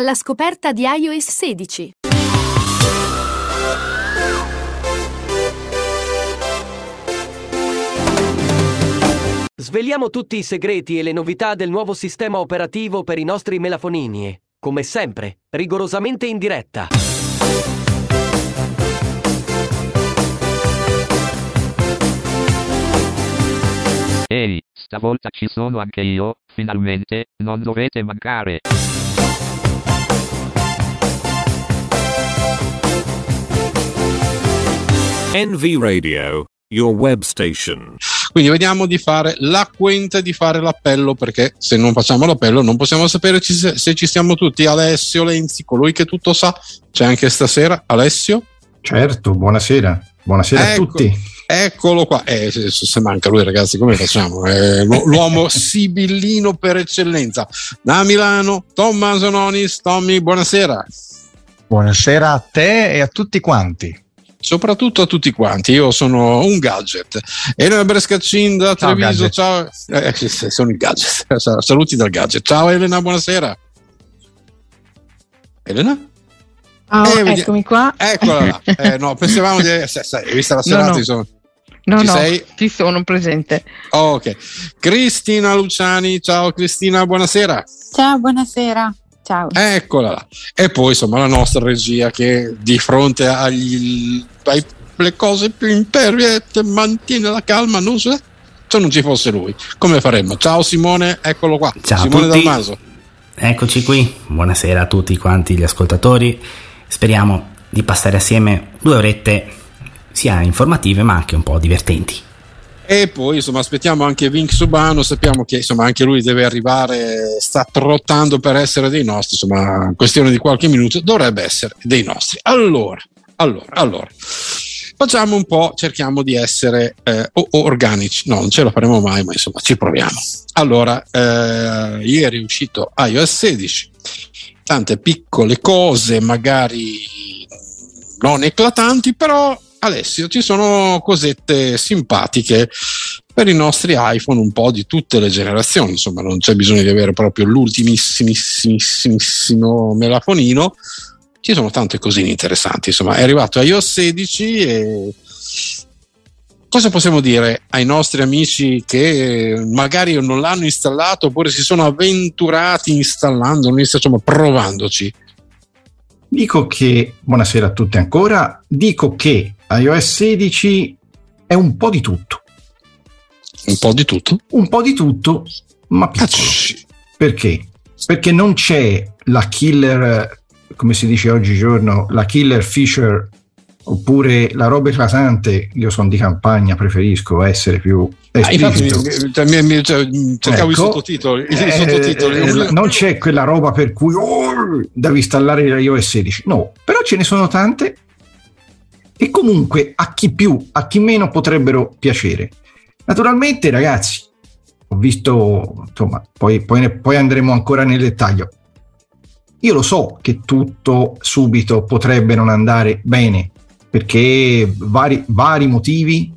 alla scoperta di iOS 16. Sveliamo tutti i segreti e le novità del nuovo sistema operativo per i nostri melafonini e, come sempre, rigorosamente in diretta. Ehi, stavolta ci sono anche io, finalmente, non dovete mancare. NV Radio, your web station. Quindi vediamo di fare l'appello, perché se non facciamo l'appello non possiamo sapere se ci siamo tutti. Alessio Lenzi, colui che tutto sa, c'è anche stasera. Alessio? Certo, buonasera a tutti. Eccolo qua, se manca lui, ragazzi, come facciamo? L'uomo sibillino per eccellenza. Da Milano, Tommaso Nonis. Tommy, buonasera. Buonasera a te e a tutti quanti. Soprattutto a tutti quanti, io sono un gadget. Elena Brescacin da Treviso, ciao. Sono il gadget. Saluti dal gadget. Ciao Elena, buonasera. Elena? Eccomi qua. Eccola là. No, pensavamo di vista la serata, insomma. No, ci sono presente. Ok. Cristina Luciani, ciao Cristina, buonasera. Ciao, buonasera. Ciao. Eccola là. E poi insomma la nostra regia, che di fronte alle cose più imperviette mantiene la calma, se non ci fosse lui come faremmo? Ciao Simone, eccolo qua. Ciao Simone Dalmaso. Eccoci qui, buonasera a tutti quanti gli ascoltatori, speriamo di passare assieme 2 orette sia informative ma anche un po' divertenti. E poi insomma aspettiamo anche Vinc Subano, sappiamo che insomma anche lui deve arrivare, sta trottando per essere dei nostri, insomma questione di qualche minuto dovrebbe essere dei nostri. Allora facciamo un po', cerchiamo di essere organici, no, non ce la faremo mai, ma insomma ci proviamo. Allora, ieri è uscito iOS 16, tante piccole cose magari non eclatanti, però Alessio, ci sono cosette simpatiche per i nostri iPhone un po' di tutte le generazioni, insomma non c'è bisogno di avere proprio l'ultimissimissimo melafonino, ci sono tante cosine interessanti, insomma è arrivato iOS 16 e cosa possiamo dire ai nostri amici che magari non l'hanno installato oppure si sono avventurati installandolo, insomma provandoci? Buonasera a tutti ancora, dico che iOS 16 è un po' di tutto. Un po' di tutto? Un po' di tutto, ma piccolo. Perché? Perché non c'è la killer, come si dice oggigiorno, la killer feature, oppure la roba eclatante. Io sono di campagna, preferisco essere più esplicito. Cercavo i sottotitoli. Non c'è quella roba per cui devi installare iOS 16. No, però ce ne sono tante e comunque a chi più, a chi meno potrebbero piacere. Naturalmente, ragazzi, ho visto, insomma, poi andremo ancora nel dettaglio. Io lo so che tutto subito potrebbe non andare bene, perché vari motivi,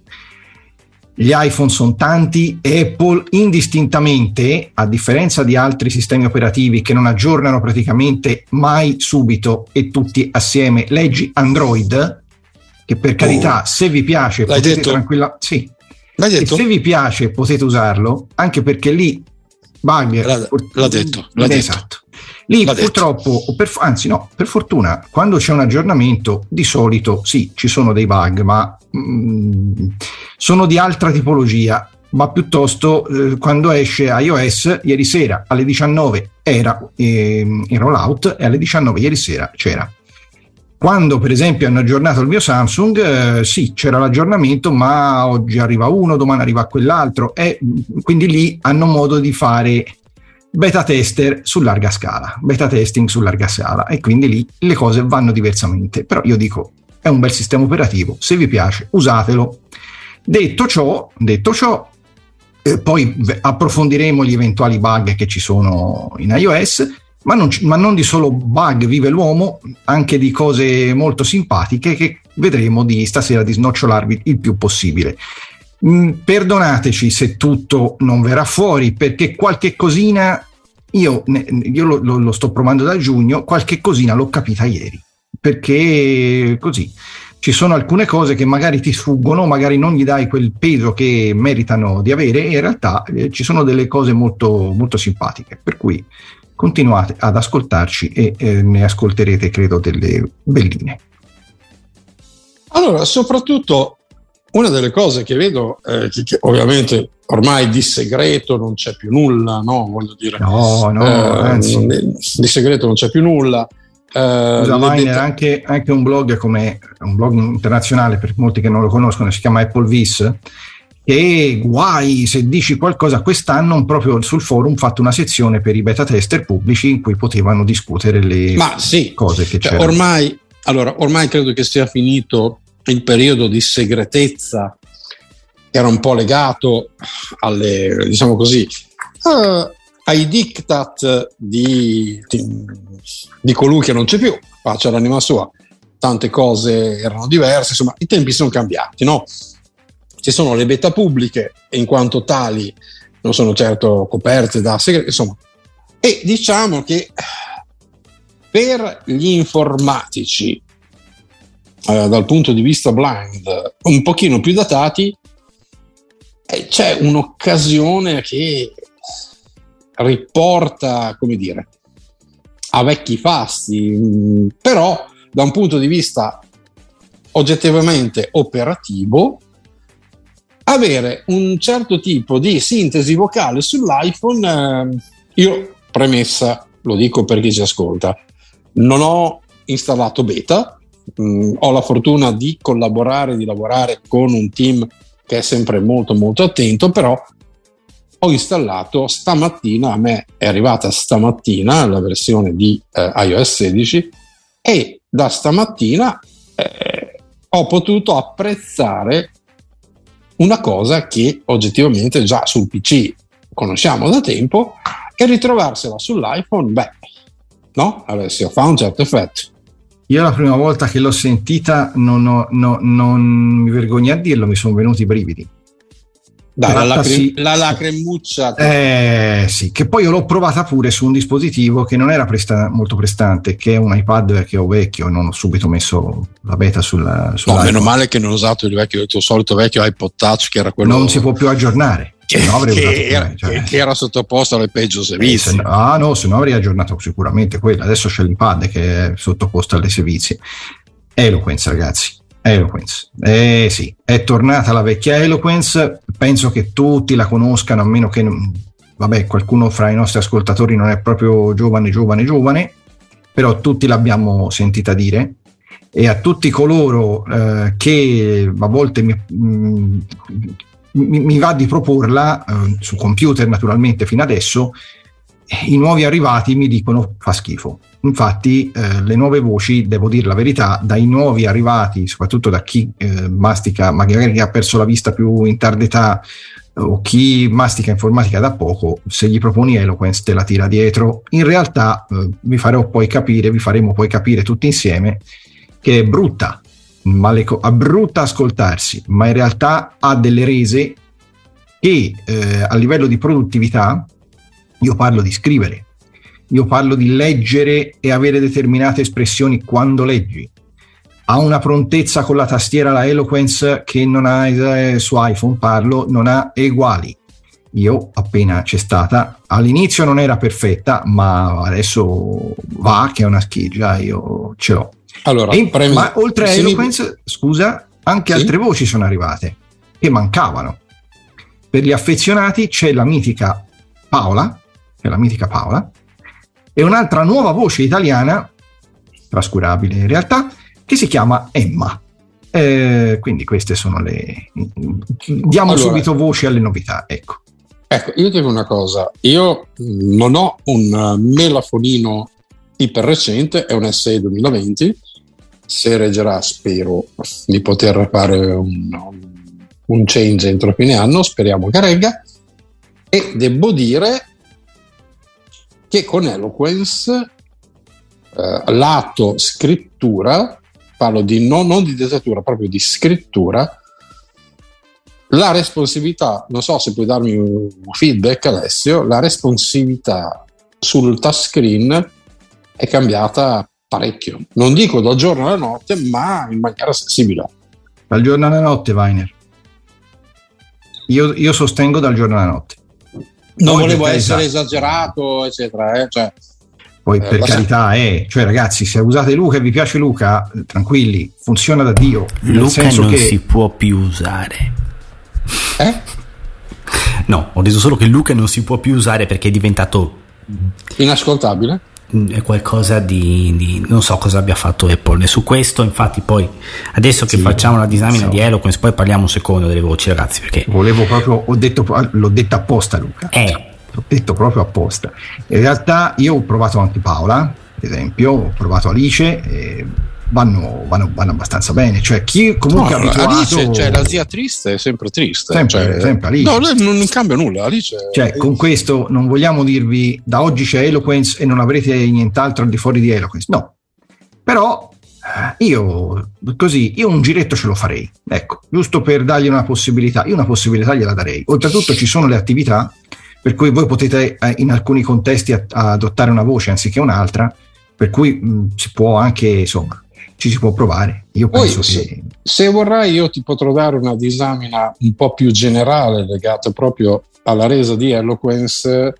gli iPhone sono tanti e Apple indistintamente, a differenza di altri sistemi operativi che non aggiornano praticamente mai subito e tutti assieme, leggi Android, che per carità se vi piace potete se vi piace potete usarlo, anche perché lì per fortuna quando c'è un aggiornamento di solito sì, ci sono dei bug, ma sono di altra tipologia, ma piuttosto quando esce iOS ieri sera alle 19 era in rollout e alle 19 ieri sera c'era. Quando per esempio hanno aggiornato il mio Samsung, sì, c'era l'aggiornamento, ma oggi arriva uno, domani arriva quell'altro, e quindi lì hanno modo di fare beta testing su larga scala, e quindi lì le cose vanno diversamente. Però io dico, è un bel sistema operativo, se vi piace usatelo. Detto ciò, poi approfondiremo gli eventuali bug che ci sono in iOS, ma non di solo bug vive l'uomo, anche di cose molto simpatiche che vedremo di stasera di snocciolarvi il più possibile. Perdonateci se tutto non verrà fuori, perché qualche cosina Io lo sto provando da giugno, qualche cosina l'ho capita ieri, perché così ci sono alcune cose che magari ti sfuggono, magari non gli dai quel peso che meritano di avere, e in realtà ci sono delle cose molto, molto simpatiche, per cui continuate ad ascoltarci e ne ascolterete, credo, delle belline. Allora, soprattutto una delle cose che vedo, che ovviamente ormai di segreto non c'è più nulla, no? Voglio dire, anzi, di segreto non c'è più nulla. Anche un blog, come un blog internazionale, per molti che non lo conoscono, si chiama Applevis, e guai se dici qualcosa. Quest'anno proprio sul forum ho fatto una sezione per i beta tester pubblici in cui potevano discutere le cose che c'erano. Ormai credo che sia finito il periodo di segretezza che era un po' legato alle, diciamo così, ai diktat di colui che non c'è più, faccia l'anima sua. Tante cose erano diverse, insomma i tempi sono cambiati, no? Ci sono le beta pubbliche e in quanto tali non sono certo coperte da segreti, insomma. E diciamo che per gli informatici, dal punto di vista blind, un pochino più datati, c'è un'occasione che riporta, come dire, a vecchi fasti, però da un punto di vista oggettivamente operativo, avere un certo tipo di sintesi vocale sull'iPhone. Io, premessa, lo dico per chi ci ascolta, non ho installato beta, ho la fortuna di collaborare, di lavorare con un team che è sempre molto molto attento, però ho installato stamattina, a me è arrivata stamattina la versione di iOS 16 e da stamattina ho potuto apprezzare una cosa che oggettivamente già sul PC conosciamo da tempo, e ritrovarsela sull'iPhone, no? Alessio, fa un certo effetto. Io la prima volta che l'ho sentita non mi vergogno a dirlo, mi sono venuti i brividi. La lacrimuccia. Sì, che poi io l'ho provata pure su un dispositivo che non era molto prestante, che è un iPad che ho vecchio, non ho subito messo la beta sulla. No, meno male che non ho usato il tuo solito vecchio iPod Touch, che era quello. Non si può più aggiornare. Che era sottoposto alle peggio sevizie. Se no avrei aggiornato sicuramente quella. Adesso c'è l'iPad che è sottoposto alle sevizie. Eloquence, ragazzi. Eloquence, sì, è tornata la vecchia Eloquence, penso che tutti la conoscano, a meno che qualcuno fra i nostri ascoltatori non è proprio giovane, però tutti l'abbiamo sentita dire, e a tutti coloro che a volte mi va di proporla su computer, naturalmente, fino adesso i nuovi arrivati mi dicono fa schifo. Infatti le nuove voci, devo dire la verità, dai nuovi arrivati, soprattutto da chi mastica, magari ha perso la vista più in tarda età, o chi mastica informatica da poco, se gli proponi Eloquence te la tira dietro. In realtà vi faremo poi capire tutti insieme che è brutta, brutta ascoltarsi, ma in realtà ha delle rese che a livello di produttività, io parlo di scrivere, io parlo di leggere e avere determinate espressioni quando leggi. Ha una prontezza con la tastiera, la Eloquence, che non ha, su iPhone parlo, non ha eguali. Io appena c'è stata, all'inizio non era perfetta, ma adesso va che è una scheggia, io ce l'ho. Allora, ma oltre a Eloquence, anche altre voci sono arrivate che mancavano. Per gli affezionati c'è la mitica Paola, e un'altra nuova voce italiana, trascurabile in realtà, che si chiama Emma. Quindi queste sono le... subito voce alle novità, ecco. Ecco, io dico una cosa, io non ho un melafonino iper recente, è un SE 2020, se reggerà spero di poter fare un change entro fine anno, speriamo che regga. E devo dire che con Eloquence lato scrittura, parlo di non di dettatura, proprio di scrittura, la responsività, non so se puoi darmi un feedback Alessio, la responsività sul touchscreen è cambiata parecchio. Non dico da giorno alla notte, ma in maniera sensibile. Dal giorno alla notte, Weiner. Io sostengo dal giorno alla notte. Non volevo essere esagerato, eccetera. Cioè, poi per carità, cioè ragazzi, se usate Luca e vi piace Luca, tranquilli, funziona da Dio. Luca senso non che... si può più usare. No, ho detto solo che Luca non si può più usare perché è diventato inascoltabile. È qualcosa di non so cosa abbia fatto Apple. E su questo, infatti, poi adesso che facciamo la disamina di Eloquence, poi parliamo un secondo delle voci, ragazzi. Perché volevo proprio, l'ho detto apposta, Luca. L'ho detto proprio apposta. In realtà, io ho provato anche Paola, ad esempio, ho provato Alice. Vanno abbastanza bene, cioè chi comunque abituato... Alice, cioè la zia triste è sempre triste, sempre Alice. No, non cambia nulla Alice, cioè con questo non vogliamo dirvi da oggi c'è Eloquence e non avrete nient'altro al di fuori di Eloquence, no, però io un giretto ce lo farei, ecco, giusto per dargli una possibilità. Io una possibilità gliela darei. Oltretutto ci sono le attività per cui voi potete in alcuni contesti adottare una voce anziché un'altra, per cui si può anche, insomma, ci si può provare. Io penso poi, che se vorrai io ti potrò dare una disamina un po' più generale legata proprio alla resa di Eloquence.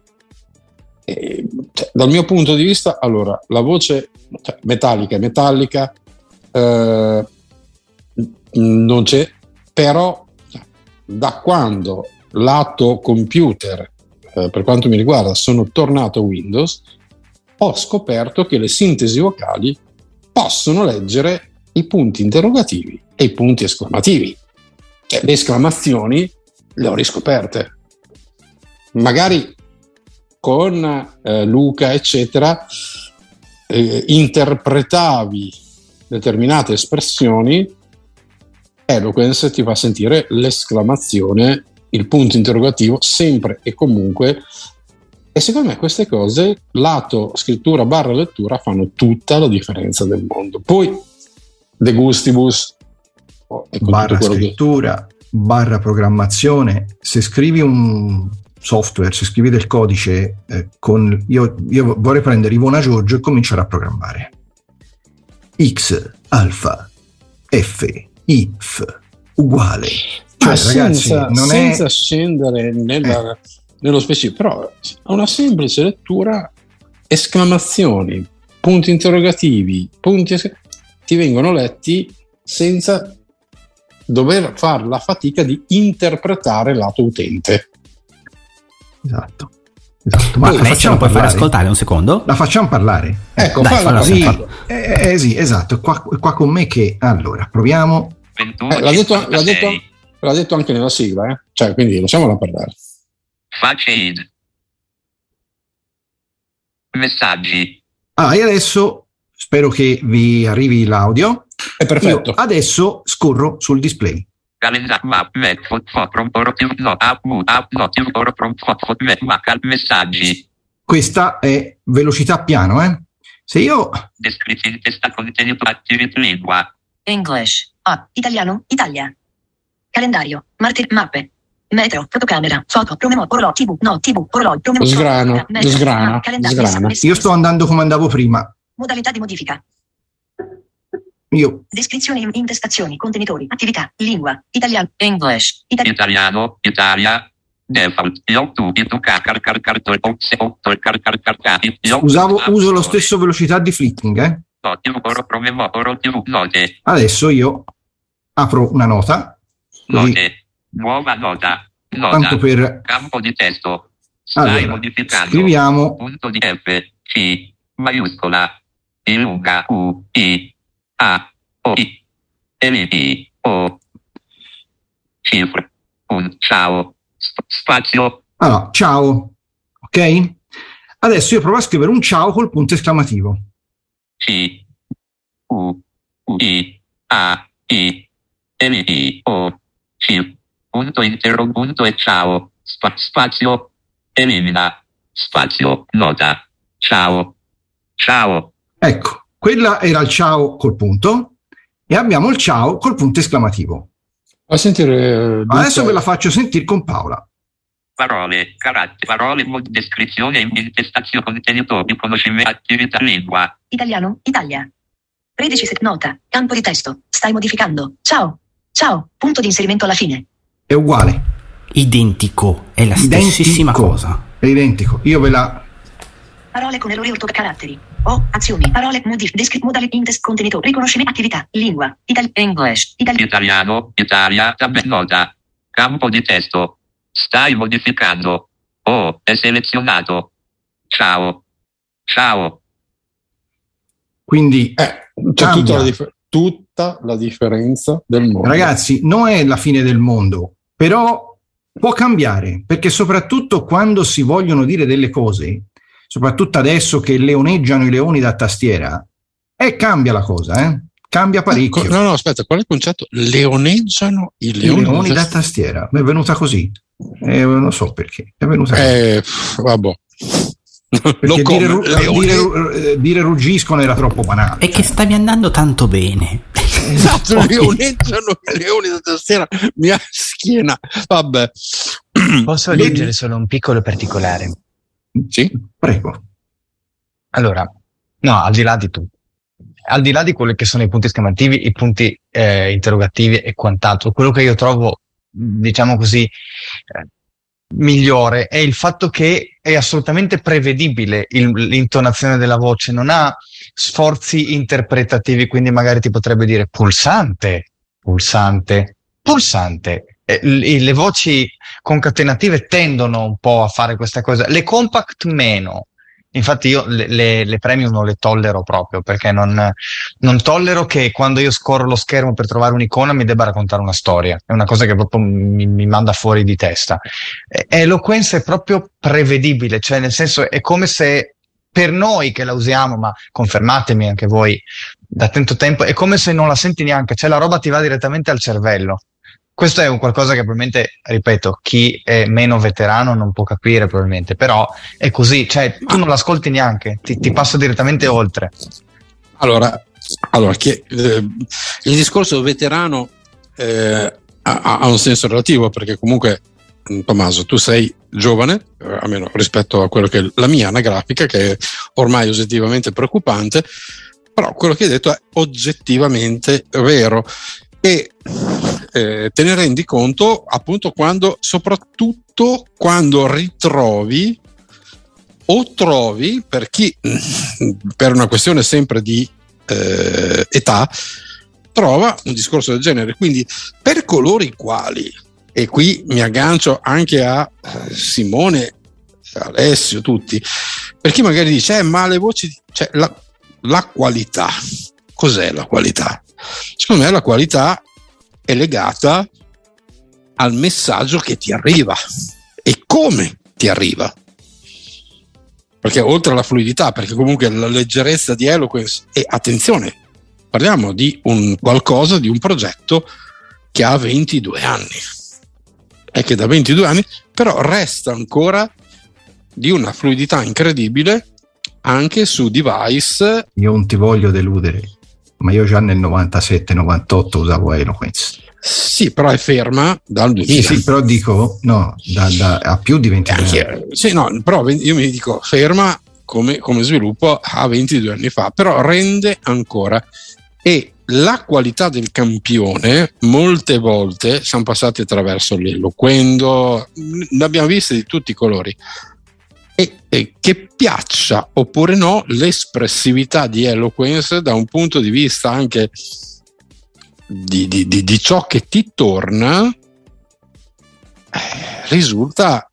Dal mio punto di vista, allora, la voce metallica non c'è, però da quando lato computer, per quanto mi riguarda, sono tornato a Windows, ho scoperto che le sintesi vocali possono leggere i punti interrogativi e i punti esclamativi. Cioè, le esclamazioni le ho riscoperte. Magari con Luca, eccetera, interpretavi determinate espressioni, Eloquence ti fa sentire l'esclamazione, il punto interrogativo, sempre e comunque. E secondo me queste cose, lato scrittura / lettura, fanno tutta la differenza del mondo. Poi de gustibus / scrittura che... / programmazione. Se scrivi un software, se scrivi del codice, io vorrei prendere Ivona Giorgio e cominciare a programmare X alfa F if uguale, cioè senza, ragazzi, non senza scendere nella nello specifico, però a una semplice lettura, esclamazioni, punti interrogativi, ti vengono letti senza dover fare la fatica di interpretare lato utente. Esatto. Ma la facciamo poi fare ascoltare un secondo? La facciamo parlare. Ecco, sì, esatto. Qua con me che allora proviamo. L'ha detto anche nella sigla, cioè quindi lasciamola parlare. Facade. Messaggi. E adesso spero che vi arrivi l'audio. È perfetto. Io adesso scorro sul display. Questa è velocità piano, Se io English. Italiano, Italia. Calendario, mappe. Meteo, fotocamera, foto, promemoria, orologio, tv, orologio, promemoria. Sgrana. Io sto andando come andavo prima. Modalità di modifica. Io. Descrizioni, intestazioni, contenitori, attività, lingua, italiano, English, italiano, Italia, default, uso lo stesso velocità di flicking, Adesso io apro una nota. Nuova nota. Tanto per campo di testo. Stai modificando. Scriviamo punto di F C maiuscola e lunga U I A O I L I O cifra un ciao spazio. Allora, ciao. Ok? Adesso io provo a scrivere un ciao col punto esclamativo. C U I A I L I O C punto e ciao, spazio, elimina, spazio, nota, ciao. Ecco, quella era il ciao col punto e abbiamo il ciao col punto esclamativo. A sentire, adesso ve la faccio sentire con Paola. Parole, parole, descrizione, indispensazio, contenuto, riconoscimento, attività, lingua. Italiano, Italia. 13 set nota, campo di testo, stai modificando, ciao, ciao, punto di inserimento alla fine. È uguale. Identico, è la stessissima cosa. È identico, io ve la... Parole con errori ortocaratteri. O, azioni, parole, modifiche, descrizione, modalità, indes, contenuto, riconoscimento, attività, lingua, English, italiano, Italia, tabellota, campo di testo. Stai modificando. Oh, è selezionato. Ciao. Ciao. Quindi c'è tutta la differenza del mondo. Ragazzi, non è la fine del mondo, però può cambiare, perché soprattutto quando si vogliono dire delle cose, soprattutto adesso che leoneggiano i leoni da tastiera, cambia la cosa, Cambia parecchio. No, aspetta, qual è il concetto? Leoneggiano i leoni, da tastiera. Mi è venuta così. Non so perché. È venuta così. Vabbè. Dire ruggiscono era troppo banale. È che stavi andando tanto bene. Esatto, leoneggiano i leoni da tastiera. Mia schiena. Vabbè. Posso aggiungere solo un piccolo particolare? Sì, prego. Allora, no, al di là di tutto. Al di là di quelli che sono i punti esclamativi, i punti interrogativi e quant'altro, quello che io trovo, diciamo così, migliore è il fatto che è assolutamente prevedibile l'intonazione della voce, non ha sforzi interpretativi, quindi magari ti potrebbe dire pulsante, pulsante, pulsante. Le voci concatenative tendono un po' a fare questa cosa, le compact meno. Infatti io le premium non le tollero proprio, perché non tollero che quando io scorro lo schermo per trovare un'icona mi debba raccontare una storia. È una cosa che proprio mi manda fuori di testa. Eloquence è proprio prevedibile, cioè nel senso è come se per noi che la usiamo, ma confermatemi anche voi da tanto tempo, è come se non la senti neanche, cioè la roba ti va direttamente al cervello. Questo è un qualcosa che probabilmente, ripeto, chi è meno veterano non può capire probabilmente, però è così, cioè tu non l'ascolti neanche, ti passa direttamente oltre. Allora che, il discorso veterano ha un senso relativo, perché comunque Tommaso, tu sei giovane, almeno rispetto a quello che è la mia anagrafica, che è ormai oggettivamente preoccupante, però quello che hai detto è oggettivamente vero. E te ne rendi conto appunto soprattutto quando ritrovi o trovi, per chi per una questione sempre di età trova un discorso del genere. Quindi per coloro i quali, e qui mi aggancio anche a Simone, Alessio, tutti, per chi magari dice ma le voci, cioè la qualità, cos'è la qualità? Secondo me la qualità è legata al messaggio che ti arriva e come ti arriva, perché oltre alla fluidità, perché comunque la leggerezza di Eloquence, e attenzione, parliamo di un qualcosa, di un progetto che ha 22 anni e che da 22 anni però resta ancora di una fluidità incredibile anche su device. Io non ti voglio deludere, ma io già nel 97-98 usavo Eloquence. Sì, però è ferma dal 2000. Sì, però dico, no, a più di 22 anni. Sì, no, però io mi dico, ferma come sviluppo a 22 anni fa, però rende ancora. E la qualità del campione, molte volte, siamo passati attraverso l'Eloquendo, ne abbiamo viste di tutti i colori. E che piaccia oppure no, l'espressività di Eloquence da un punto di vista anche di ciò che ti torna risulta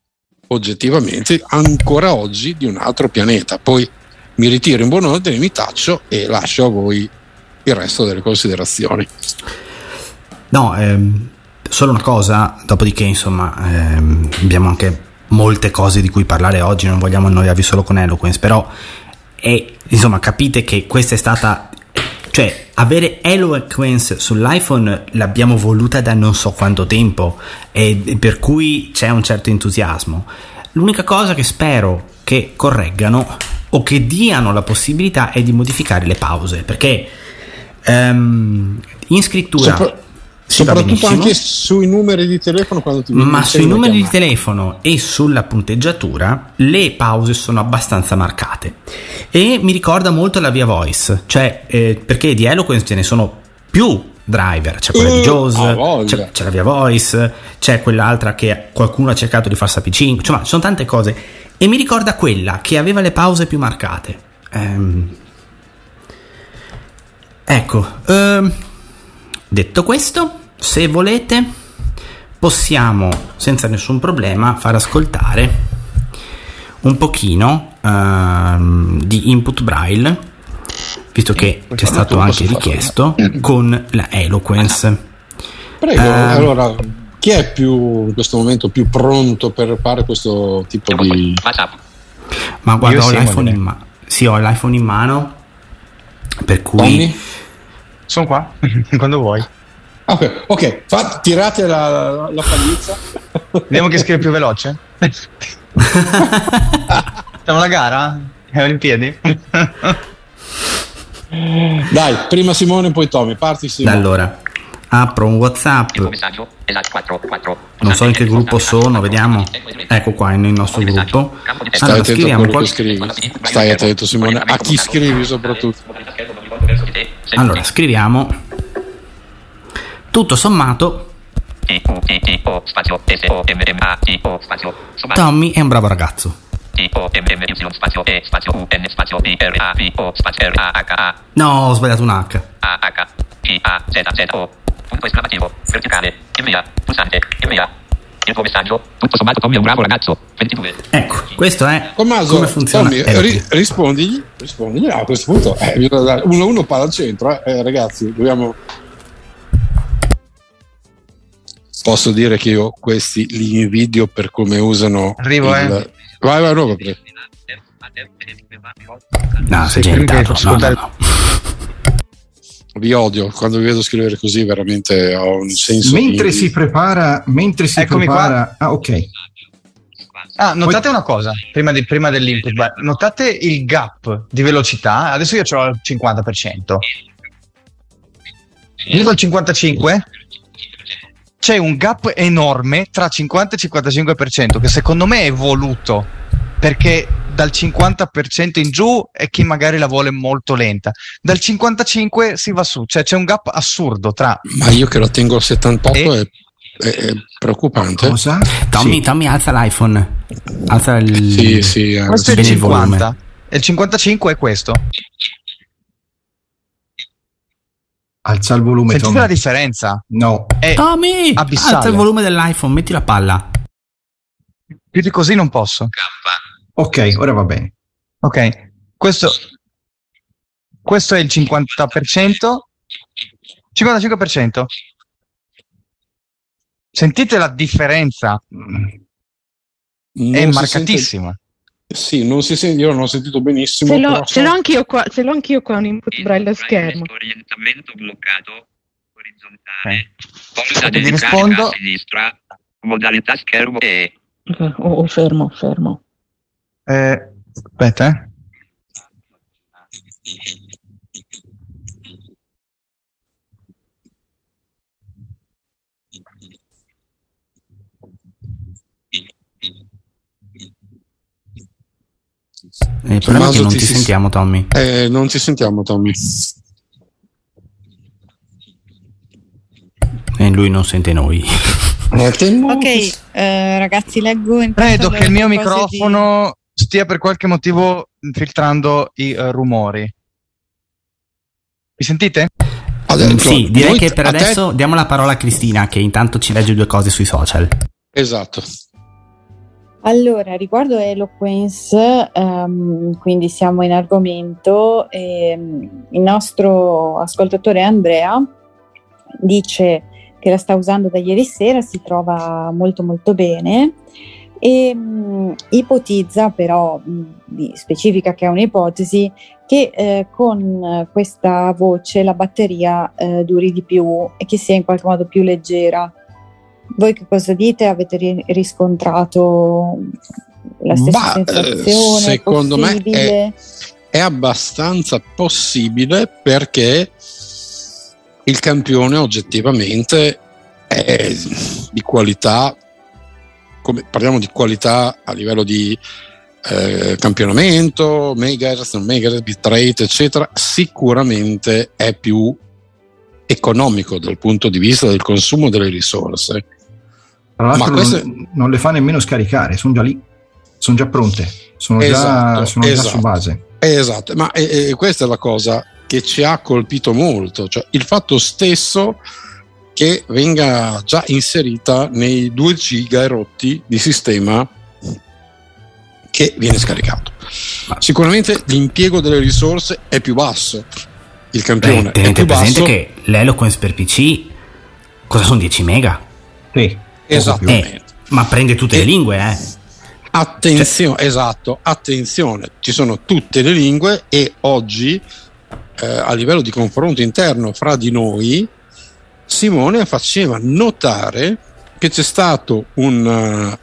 oggettivamente ancora oggi di un altro pianeta. Poi mi ritiro in buon ordine, mi taccio e lascio a voi il resto delle considerazioni. No, solo una cosa, dopodiché insomma abbiamo anche molte cose di cui parlare oggi, non vogliamo annoiarvi solo con Eloquence, però insomma capite che questa è stata, cioè avere Eloquence sull'iPhone l'abbiamo voluta da non so quanto tempo, e per cui c'è un certo entusiasmo. L'unica cosa che spero che correggano o che diano la possibilità è di modificare le pause, perché in scrittura soprattutto anche sui numeri di telefono quando ti di telefono e sulla punteggiatura le pause sono abbastanza marcate e mi ricorda molto la Via Voice, cioè perché di Eloquence ce ne sono più driver, c'è quella di JAWS, c'è la Via Voice, c'è quell'altra che qualcuno ha cercato di far sapi5, cioè, ci sono tante cose e mi ricorda quella che aveva le pause più marcate. Detto questo, se volete possiamo senza nessun problema far ascoltare un pochino di input braille, visto che c'è stato anche richiesto con la Eloquence. Prego, allora chi è più in questo momento più pronto per fare questo tipo di... Ma guarda, ho l'iPhone in mano, per cui... Tommy? Sono qua quando vuoi. Ok, tirate la palizza. Vediamo che scrive più veloce. Facciamo la gara? È Olimpiadi? Dai, prima Simone, poi Tommy. Parti Simone. Allora, apro un WhatsApp. Non so in che gruppo sono, vediamo. Ecco qua, nel nostro gruppo. Allora, scriviamo stai attento Simone, a chi scrivi soprattutto. Allora, scriviamo tutto sommato. Tommy è un bravo ragazzo. No, ho sbagliato un H. Il tuo messaggio, tutto sommato Tommy è un bravo ragazzo. 22. Ecco, questo è Tommaso, come funziona. Tommy, rispondigli a questo punto. Bisogna dare 1-1 palla al centro, ragazzi. Posso dire che io questi li invidio per come usano. Arrivo, Vai, roba. No, sei gentato. Vi odio quando vi vedo scrivere così, veramente ho un senso. Mentre si prepara. Qua. Ah, ok. Ah, notate una cosa prima dell'input. Notate il gap di velocità. Adesso io ce l'ho al 50%. Io al 55%. C'è un gap enorme tra 50 e 55%, che secondo me è voluto, perché dal 50% in giù è chi magari la vuole molto lenta, dal 55% si va su, cioè c'è un gap assurdo tra... Ma io che la tengo al 78% è preoccupante. Cosa? Tommy alza l'iPhone, alza il... Sì, questo è il 50% e il 55% è questo. Alza il volume. Sentite la differenza? No, è Tommy abissale. Alza il volume dell'iPhone, metti la palla. Più di così non posso. Ok, ora va bene. Ok, questo è il 50%, 55%. Sentite la differenza? È marcatissima. Sì, non si sente, io non ho sentito benissimo. Ce l'ho anch'io qua un input braille a schermo. Orientamento bloccato orizzontale. Polsa destra a sinistra. Modalità schermo e... fermo. Aspetta. Il problema è che non ti sentiamo, Tommy. Non ti sentiamo, Tommy. E lui non sente noi. Ok, ragazzi, leggo. Credo che il mio microfono stia per qualche motivo filtrando i rumori. Mi sentite? Sì, direi che per adesso diamo la parola a Cristina, che intanto ci legge due cose sui social. Esatto. Allora, riguardo Eloquence, quindi siamo in argomento, il nostro ascoltatore Andrea dice che la sta usando da ieri sera, si trova molto molto bene e ipotizza però, specifica che è un'ipotesi, che con questa voce la batteria duri di più e che sia in qualche modo più leggera. Voi che cosa dite? Avete riscontrato la stessa sensazione? Secondo me è abbastanza possibile, perché il campione oggettivamente è di qualità, come parliamo di qualità a livello di campionamento, megahertz, non megahertz, bitrate eccetera, sicuramente è più economico dal punto di vista del consumo delle risorse. Tra l'altro, ma queste non le fa nemmeno scaricare, sono già lì, sono già pronte, sono già su base. Esatto, ma questa è la cosa che ci ha colpito molto, cioè il fatto stesso che venga già inserita nei 2 giga rotti di sistema che viene scaricato. Sicuramente l'impiego delle risorse è più basso, il campione è più basso. Tenete presente che l'Eloquence per PC cosa sono, 10 mega? Sì, esattamente. Ma prende tutte le lingue, Attenzione, cioè, esatto, attenzione, ci sono tutte le lingue e oggi a livello di confronto interno fra di noi Simone faceva notare che c'è stato un,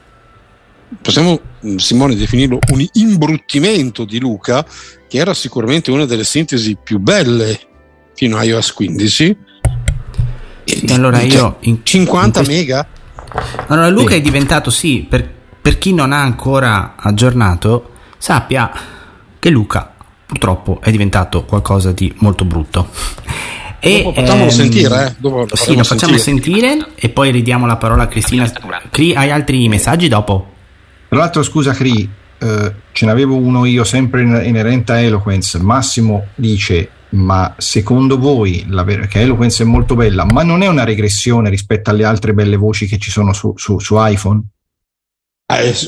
possiamo Simone definirlo, un imbruttimento di Luca, che era sicuramente una delle sintesi più belle fino a iOS 15. Allora io 50 mega. Allora Luca è diventato, sì, per chi non ha ancora aggiornato, sappia che Luca purtroppo è diventato qualcosa di molto brutto. E facciamolo sentire, Sì, lo facciamo sentire e poi ridiamo la parola a Cristina. Cri, hai altri messaggi dopo? Tra l'altro, scusa Cri, ce n'avevo uno io sempre inerente a Eloquence. Massimo dice: ma secondo voi che Eloquence è molto bella, ma non è una regressione rispetto alle altre belle voci che ci sono su iPhone?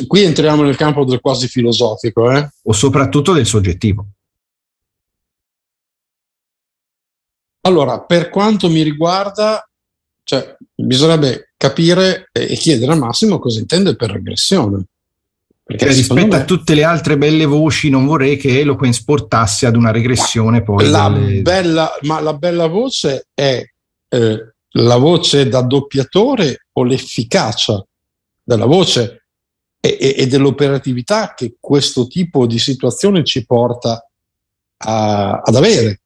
Qui entriamo nel campo del quasi filosofico, o soprattutto del soggettivo. Allora, per quanto mi riguarda, cioè, bisognerebbe capire e chiedere a Massimo cosa intende per regressione. Perché rispetto a tutte le altre belle voci, non vorrei che Eloquence portasse ad una regressione. Poi la bella voce è la voce da doppiatore o l'efficacia della voce e dell'operatività che questo tipo di situazione ci porta ad avere.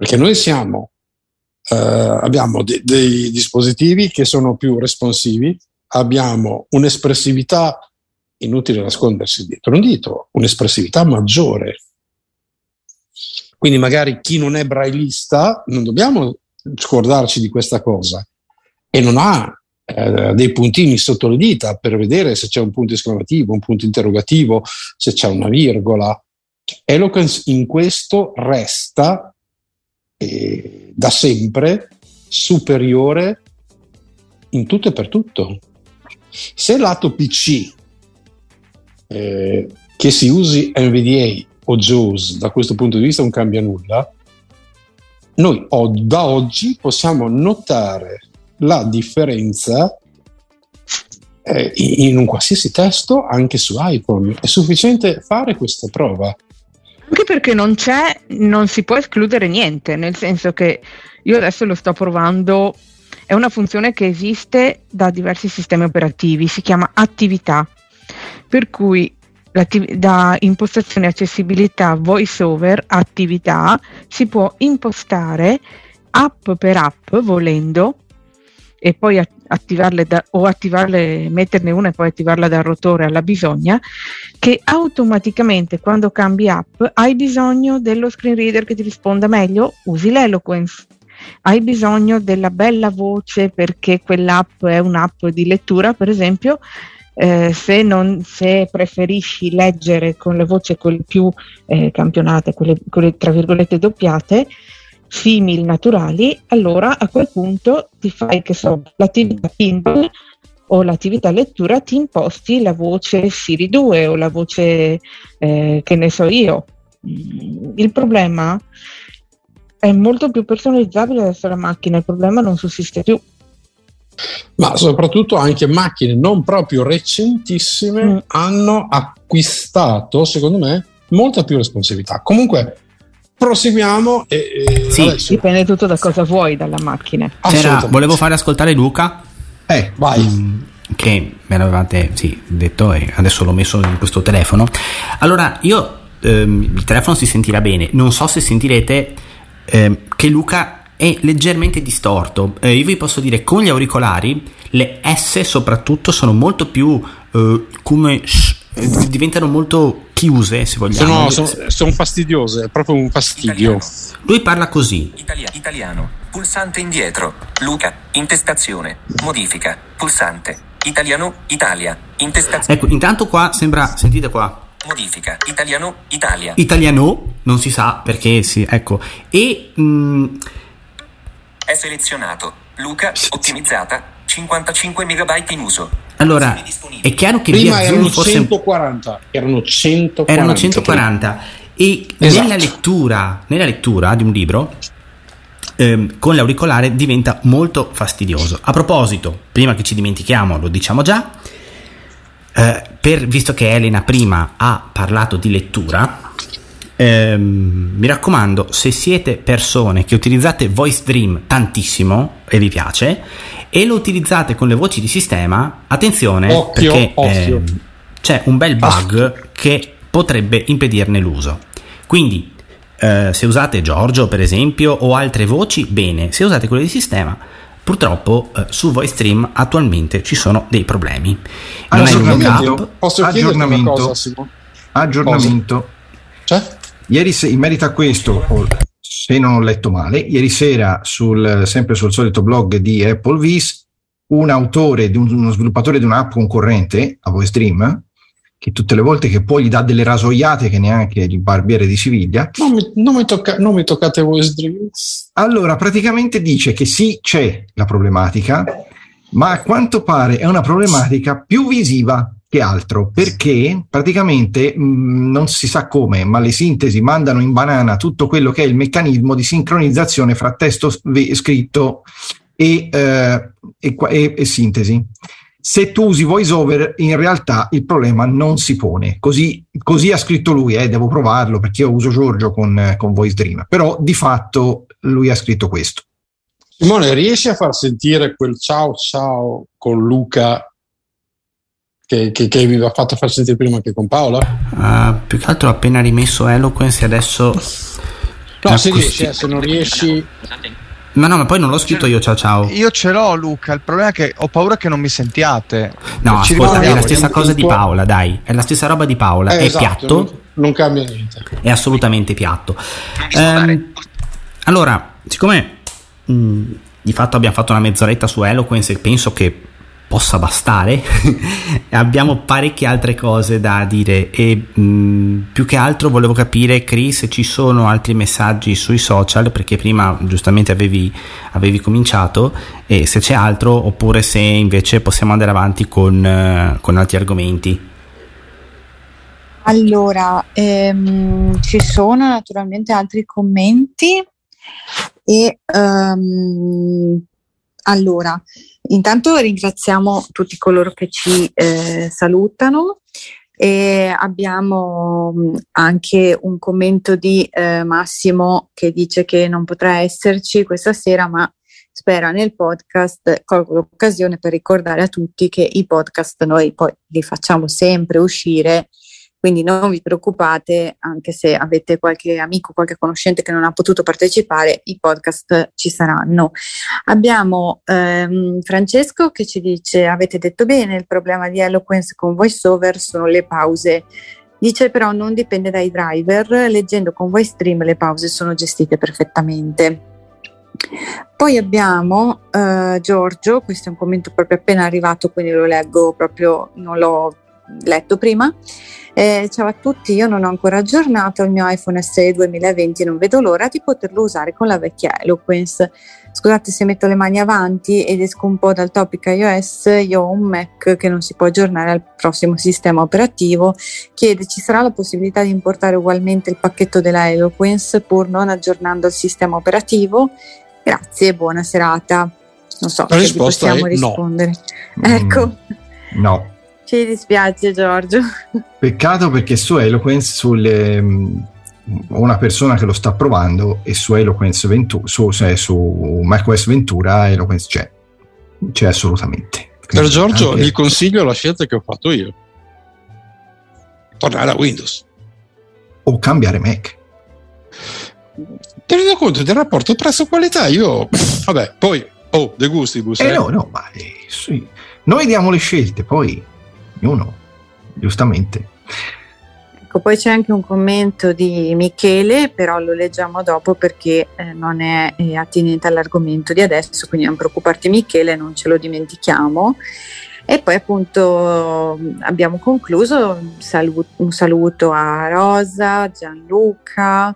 Perché noi abbiamo dei dispositivi che sono più responsivi, abbiamo un'espressività, inutile nascondersi dietro un dito, un'espressività maggiore. Quindi magari chi non è braillista, non dobbiamo scordarci di questa cosa, e non ha dei puntini sotto le dita per vedere se c'è un punto esclamativo, un punto interrogativo, se c'è una virgola. Eloquence in questo resta da sempre superiore in tutto e per tutto. Se lato PC che si usi NVDA o JAWS, da questo punto di vista non cambia nulla, noi da oggi possiamo notare la differenza in un qualsiasi testo, anche su iPhone. È sufficiente fare questa prova. Anche perché non si può escludere niente, nel senso che io adesso lo sto provando, è una funzione che esiste da diversi sistemi operativi, si chiama attività, per cui da impostazione accessibilità VoiceOver attività si può impostare app per app volendo e poi attivarle metterne una e poi attivarla dal rotore alla bisogna, che automaticamente quando cambi app, hai bisogno dello screen reader che ti risponda meglio, usi l'Eloquence, hai bisogno della bella voce perché quell'app è un'app di lettura, per esempio, se preferisci leggere con le voci più campionate, quelle tra virgolette doppiate, simili naturali, allora a quel punto ti fai, che so, l'attività Kindle o l'attività lettura, ti imposti la voce Siri 2 o la voce che ne so io. Il problema è molto più personalizzabile adesso la macchina, il problema non sussiste più. Ma soprattutto anche macchine non proprio recentissime hanno acquistato, secondo me, molta più responsabilità. Comunque proseguiamo e sì, adesso dipende tutto da cosa vuoi dalla macchina. Volevo fare ascoltare Luca, vai, che me l'avevate detto e adesso l'ho messo in questo telefono. Allora io il telefono si sentirà bene, non so se sentirete che Luca è leggermente distorto. Io vi posso dire, con gli auricolari le S soprattutto sono molto più come diventano molto chiuse, se vogliamo. Sono fastidiose, è proprio un fastidio. Italiano. Lui parla così. Italiano. Pulsante indietro. Luca. Intestazione. Modifica. Pulsante. Italiano. Italia. Intestazione. Ecco, intanto qua sembra, sentite qua. Modifica. Italiano. Italia. Italiano. Non si sa perché, sì, ecco. E è selezionato. Luca. Ottimizzata. 55 megabyte in uso. Allora, è chiaro che prima erano 140. E esatto. nella lettura di un libro con l'auricolare diventa molto fastidioso. A proposito, prima che ci dimentichiamo, lo diciamo già, visto che Elena prima ha parlato di lettura, mi raccomando, se siete persone che utilizzate Voice Dream tantissimo e vi piace e lo utilizzate con le voci di sistema, attenzione, perché c'è un bel bug che potrebbe impedirne l'uso. Quindi se usate Giorgio per esempio o altre voci, bene, se usate quelle di sistema purtroppo su VoiceStream attualmente ci sono dei problemi. Non è un backup. Posso chiedere una cosa, Simone? Aggiornamento. Cioè? Ieri in merito a questo, se non ho letto male, ieri sera sempre sul solito blog di Applevis, un autore, uno sviluppatore di un'app concorrente a VoiceStream, che tutte le volte che può gli dà delle rasoiate che neanche il barbiere di Siviglia. Non mi toccate Voice Dream. Allora, praticamente dice che sì, c'è la problematica, ma a quanto pare è una problematica più visiva che altro, perché praticamente non si sa come, ma le sintesi mandano in banana tutto quello che è il meccanismo di sincronizzazione fra testo scritto e sintesi. Se tu usi VoiceOver, in realtà il problema non si pone. Così ha scritto lui, devo provarlo perché io uso Giorgio con VoiceDream, però di fatto lui ha scritto questo. Simone, riesci a far sentire quel ciao ciao con Luca che vi ha fatto far sentire prima che con Paola? Più che altro ho appena rimesso Eloquence e adesso... No, se riesci, se non riesci... Ma poi non l'ho scritto io ciao ciao. Io ce l'ho, Luca, il problema è che ho paura che non mi sentiate. No, ascolta, è la stessa cosa di Paola, dai. È la stessa roba di Paola, è esatto, piatto. Non cambia niente. È assolutamente piatto. Allora, siccome di fatto abbiamo fatto una mezz'oretta su Eloquence e penso che possa bastare, abbiamo parecchie altre cose da dire e più che altro volevo capire, Chris, se ci sono altri messaggi sui social, perché prima giustamente avevi cominciato, e se c'è altro oppure se invece possiamo andare avanti con altri argomenti. Allora ci sono naturalmente altri commenti e allora, intanto ringraziamo tutti coloro che ci salutano e abbiamo anche un commento di Massimo che dice che non potrà esserci questa sera ma spera nel podcast. Colgo l'occasione per ricordare a tutti che i podcast noi poi li facciamo sempre uscire, quindi non vi preoccupate, anche se avete qualche amico, qualche conoscente che non ha potuto partecipare, i podcast ci saranno. Abbiamo Francesco che ci dice: avete detto bene, il problema di Eloquence con VoiceOver sono le pause. Dice però non dipende dai driver, leggendo con VoiceStream le pause sono gestite perfettamente. Poi abbiamo Giorgio, questo è un commento proprio appena arrivato, quindi lo leggo proprio, non l'ho letto prima. Ciao a tutti, io non ho ancora aggiornato il mio iPhone SE 2020 e non vedo l'ora di poterlo usare con la vecchia Eloquence. Scusate se metto le mani avanti ed esco un po' dal topic iOS, io ho un Mac che non si può aggiornare al prossimo sistema operativo. Chiede: ci sarà la possibilità di importare ugualmente il pacchetto della Eloquence pur non aggiornando il sistema operativo? Grazie, buona serata. Non so se possiamo rispondere. No. Ecco. No. Ci dispiace, Giorgio. Peccato, perché su Eloquence una persona che lo sta provando e su Eloquence su macOS Ventura Eloquence c'è assolutamente. Quindi per Giorgio gli consiglio la scelta che ho fatto io: tornare a Windows o cambiare Mac. tenendo conto del rapporto prezzo qualità, io vabbè, poi de gustibus. No, ma sì. Noi diamo le scelte, poi ognuno giustamente. Ecco, poi c'è anche un commento di Michele, però lo leggiamo dopo perché non è attinente all'argomento di adesso, quindi non preoccuparti Michele, non ce lo dimentichiamo. E poi appunto abbiamo concluso, un saluto a Rosa, Gianluca,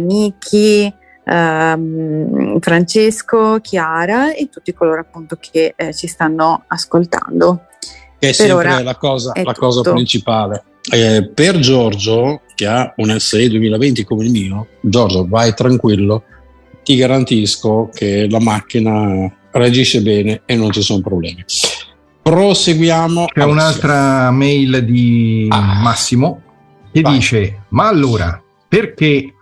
Michi, Francesco, Chiara e tutti coloro appunto che ci stanno ascoltando. Che è sempre la cosa principale. Per Giorgio, che ha un SE 2020 come il mio, Giorgio, vai tranquillo, ti garantisco che la macchina reagisce bene e non ci sono problemi. Proseguiamo. C'è un'altra mail di Massimo che dice: ma allora perché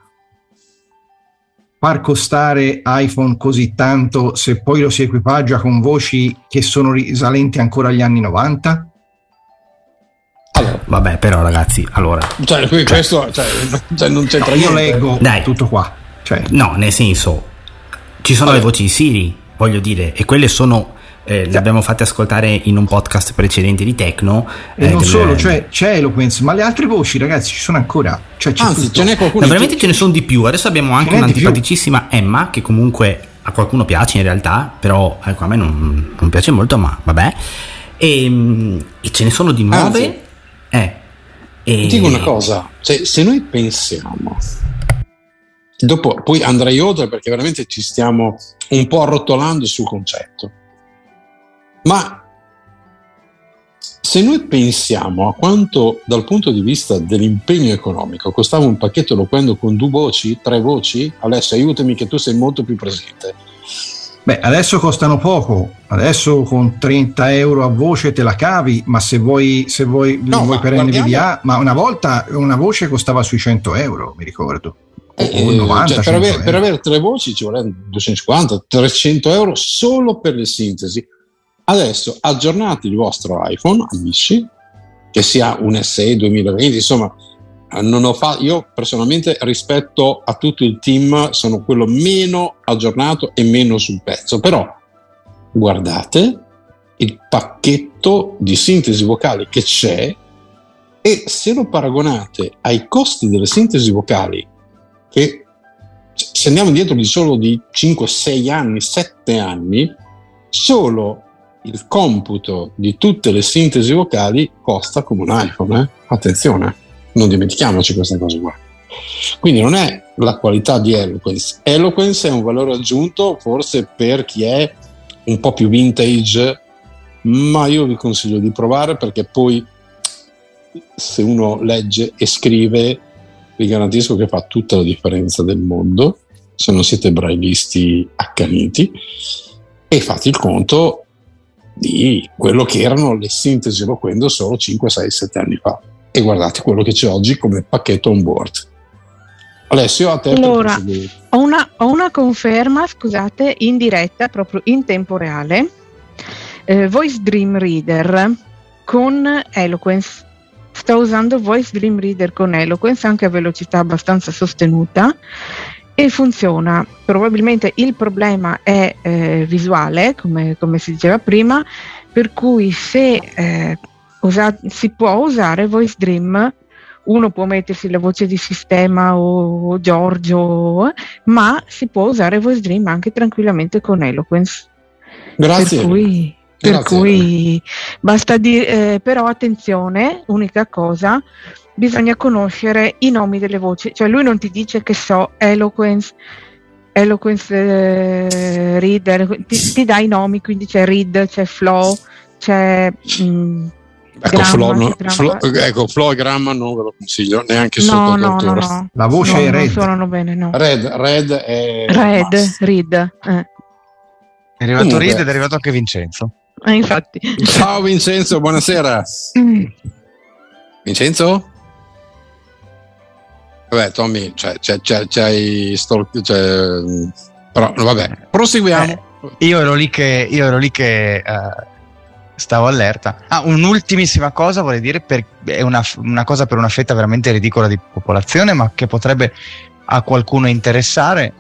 far costare iPhone così tanto se poi lo si equipaggia con voci che sono risalenti ancora agli anni 90? Allora, vabbè, però ragazzi, allora questo non c'entra. Io leggo tutto qua, no, nel senso, ci sono le voci di Siri, voglio dire, e quelle sono le abbiamo fatte ascoltare in un podcast precedente di Tecno. E non solo, c'è Eloquence, ma le altre voci, ragazzi, ci sono ancora. Ce n'è qualcuno. No, veramente ce ne sono di più. Adesso abbiamo anche un'antipaticissima Emma, che comunque a qualcuno piace in realtà, però ecco, a me non piace molto, ma vabbè. E ce ne sono di nuove. Ti dico una cosa: se noi pensiamo. Dopo poi andrei oltre perché veramente ci stiamo un po' arrotolando sul concetto. Ma se noi pensiamo a quanto dal punto di vista dell'impegno economico costava un pacchetto Loquendo con 2 voci, 3 voci, Alessio, aiutami che tu sei molto più presente. Adesso costano poco, adesso con 30 euro a voce te la cavi, ma se vuoi per NVDA, ma una volta una voce costava sui 100 euro, mi ricordo. 90, per avere 3 voci ci vuole 250, 300 euro solo per le sintesi. Adesso aggiornate il vostro iPhone, amici, che sia un SE 2020, insomma, io personalmente rispetto a tutto il team sono quello meno aggiornato e meno sul pezzo, però guardate il pacchetto di sintesi vocali che c'è e se lo paragonate ai costi delle sintesi vocali, che se andiamo indietro di solo di 5, 6 anni, 7 anni, solo il computo di tutte le sintesi vocali costa come un iPhone, Attenzione, non dimentichiamoci questa cosa qua. Quindi non è la qualità di Eloquence è un valore aggiunto forse per chi è un po' più vintage, ma io vi consiglio di provare perché poi se uno legge e scrive vi garantisco che fa tutta la differenza del mondo se non siete braillisti accaniti e fate il conto di quello che erano le sintesi Loquendo solo 5, 6, 7 anni fa e guardate quello che c'è oggi come pacchetto on board. Alessio, a te. Allora, ho una conferma, scusate, in diretta, proprio in tempo reale, Voice Dream Reader con Eloquence. Sto usando Voice Dream Reader con Eloquence anche a velocità abbastanza sostenuta e funziona. Probabilmente il problema è visuale, come si diceva prima, per cui se si può usare Voice Dream, uno può mettersi la voce di sistema o Giorgio, ma si può usare Voice Dream anche tranquillamente con Eloquence. Grazie. Per cui basta dire, però attenzione, unica cosa, bisogna conoscere i nomi delle voci, cioè lui non ti dice che Eloquence Reader, ti dà i nomi, quindi c'è Read, c'è Flow, c'è Flow e Gramma non ve lo consiglio neanche sotto tortura. No. La voce è Red. Non suonano bene, no. Red è Red, Read. È arrivato Red ed è arrivato anche Vincenzo. Infatti. Ciao Vincenzo, buonasera. Vincenzo? Vabbè, Tommy, però vabbè, proseguiamo. Io ero lì che stavo allerta. Un'ultimissima cosa vorrei dire, è una cosa per una fetta veramente ridicola di popolazione, ma che potrebbe a qualcuno interessare,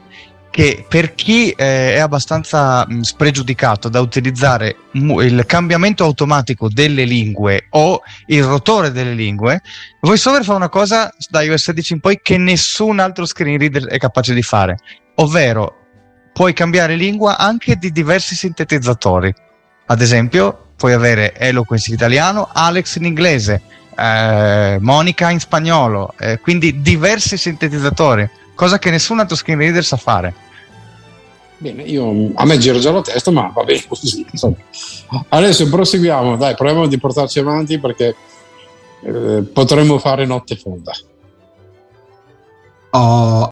che per chi è abbastanza spregiudicato da utilizzare il cambiamento automatico delle lingue o il rotore delle lingue, VoiceOver fa una cosa da iOS 16 in poi che nessun altro screen reader è capace di fare, ovvero puoi cambiare lingua anche di diversi sintetizzatori. Ad esempio puoi avere Eloquence in italiano, Alex in inglese, Monica in spagnolo, quindi diversi sintetizzatori, cosa che nessun altro screen reader sa fare. Bene, io a me giro già lo testo, ma va bene così. Insomma. Adesso proseguiamo, dai, proviamo di portarci avanti perché potremmo fare notte fonda. Oh.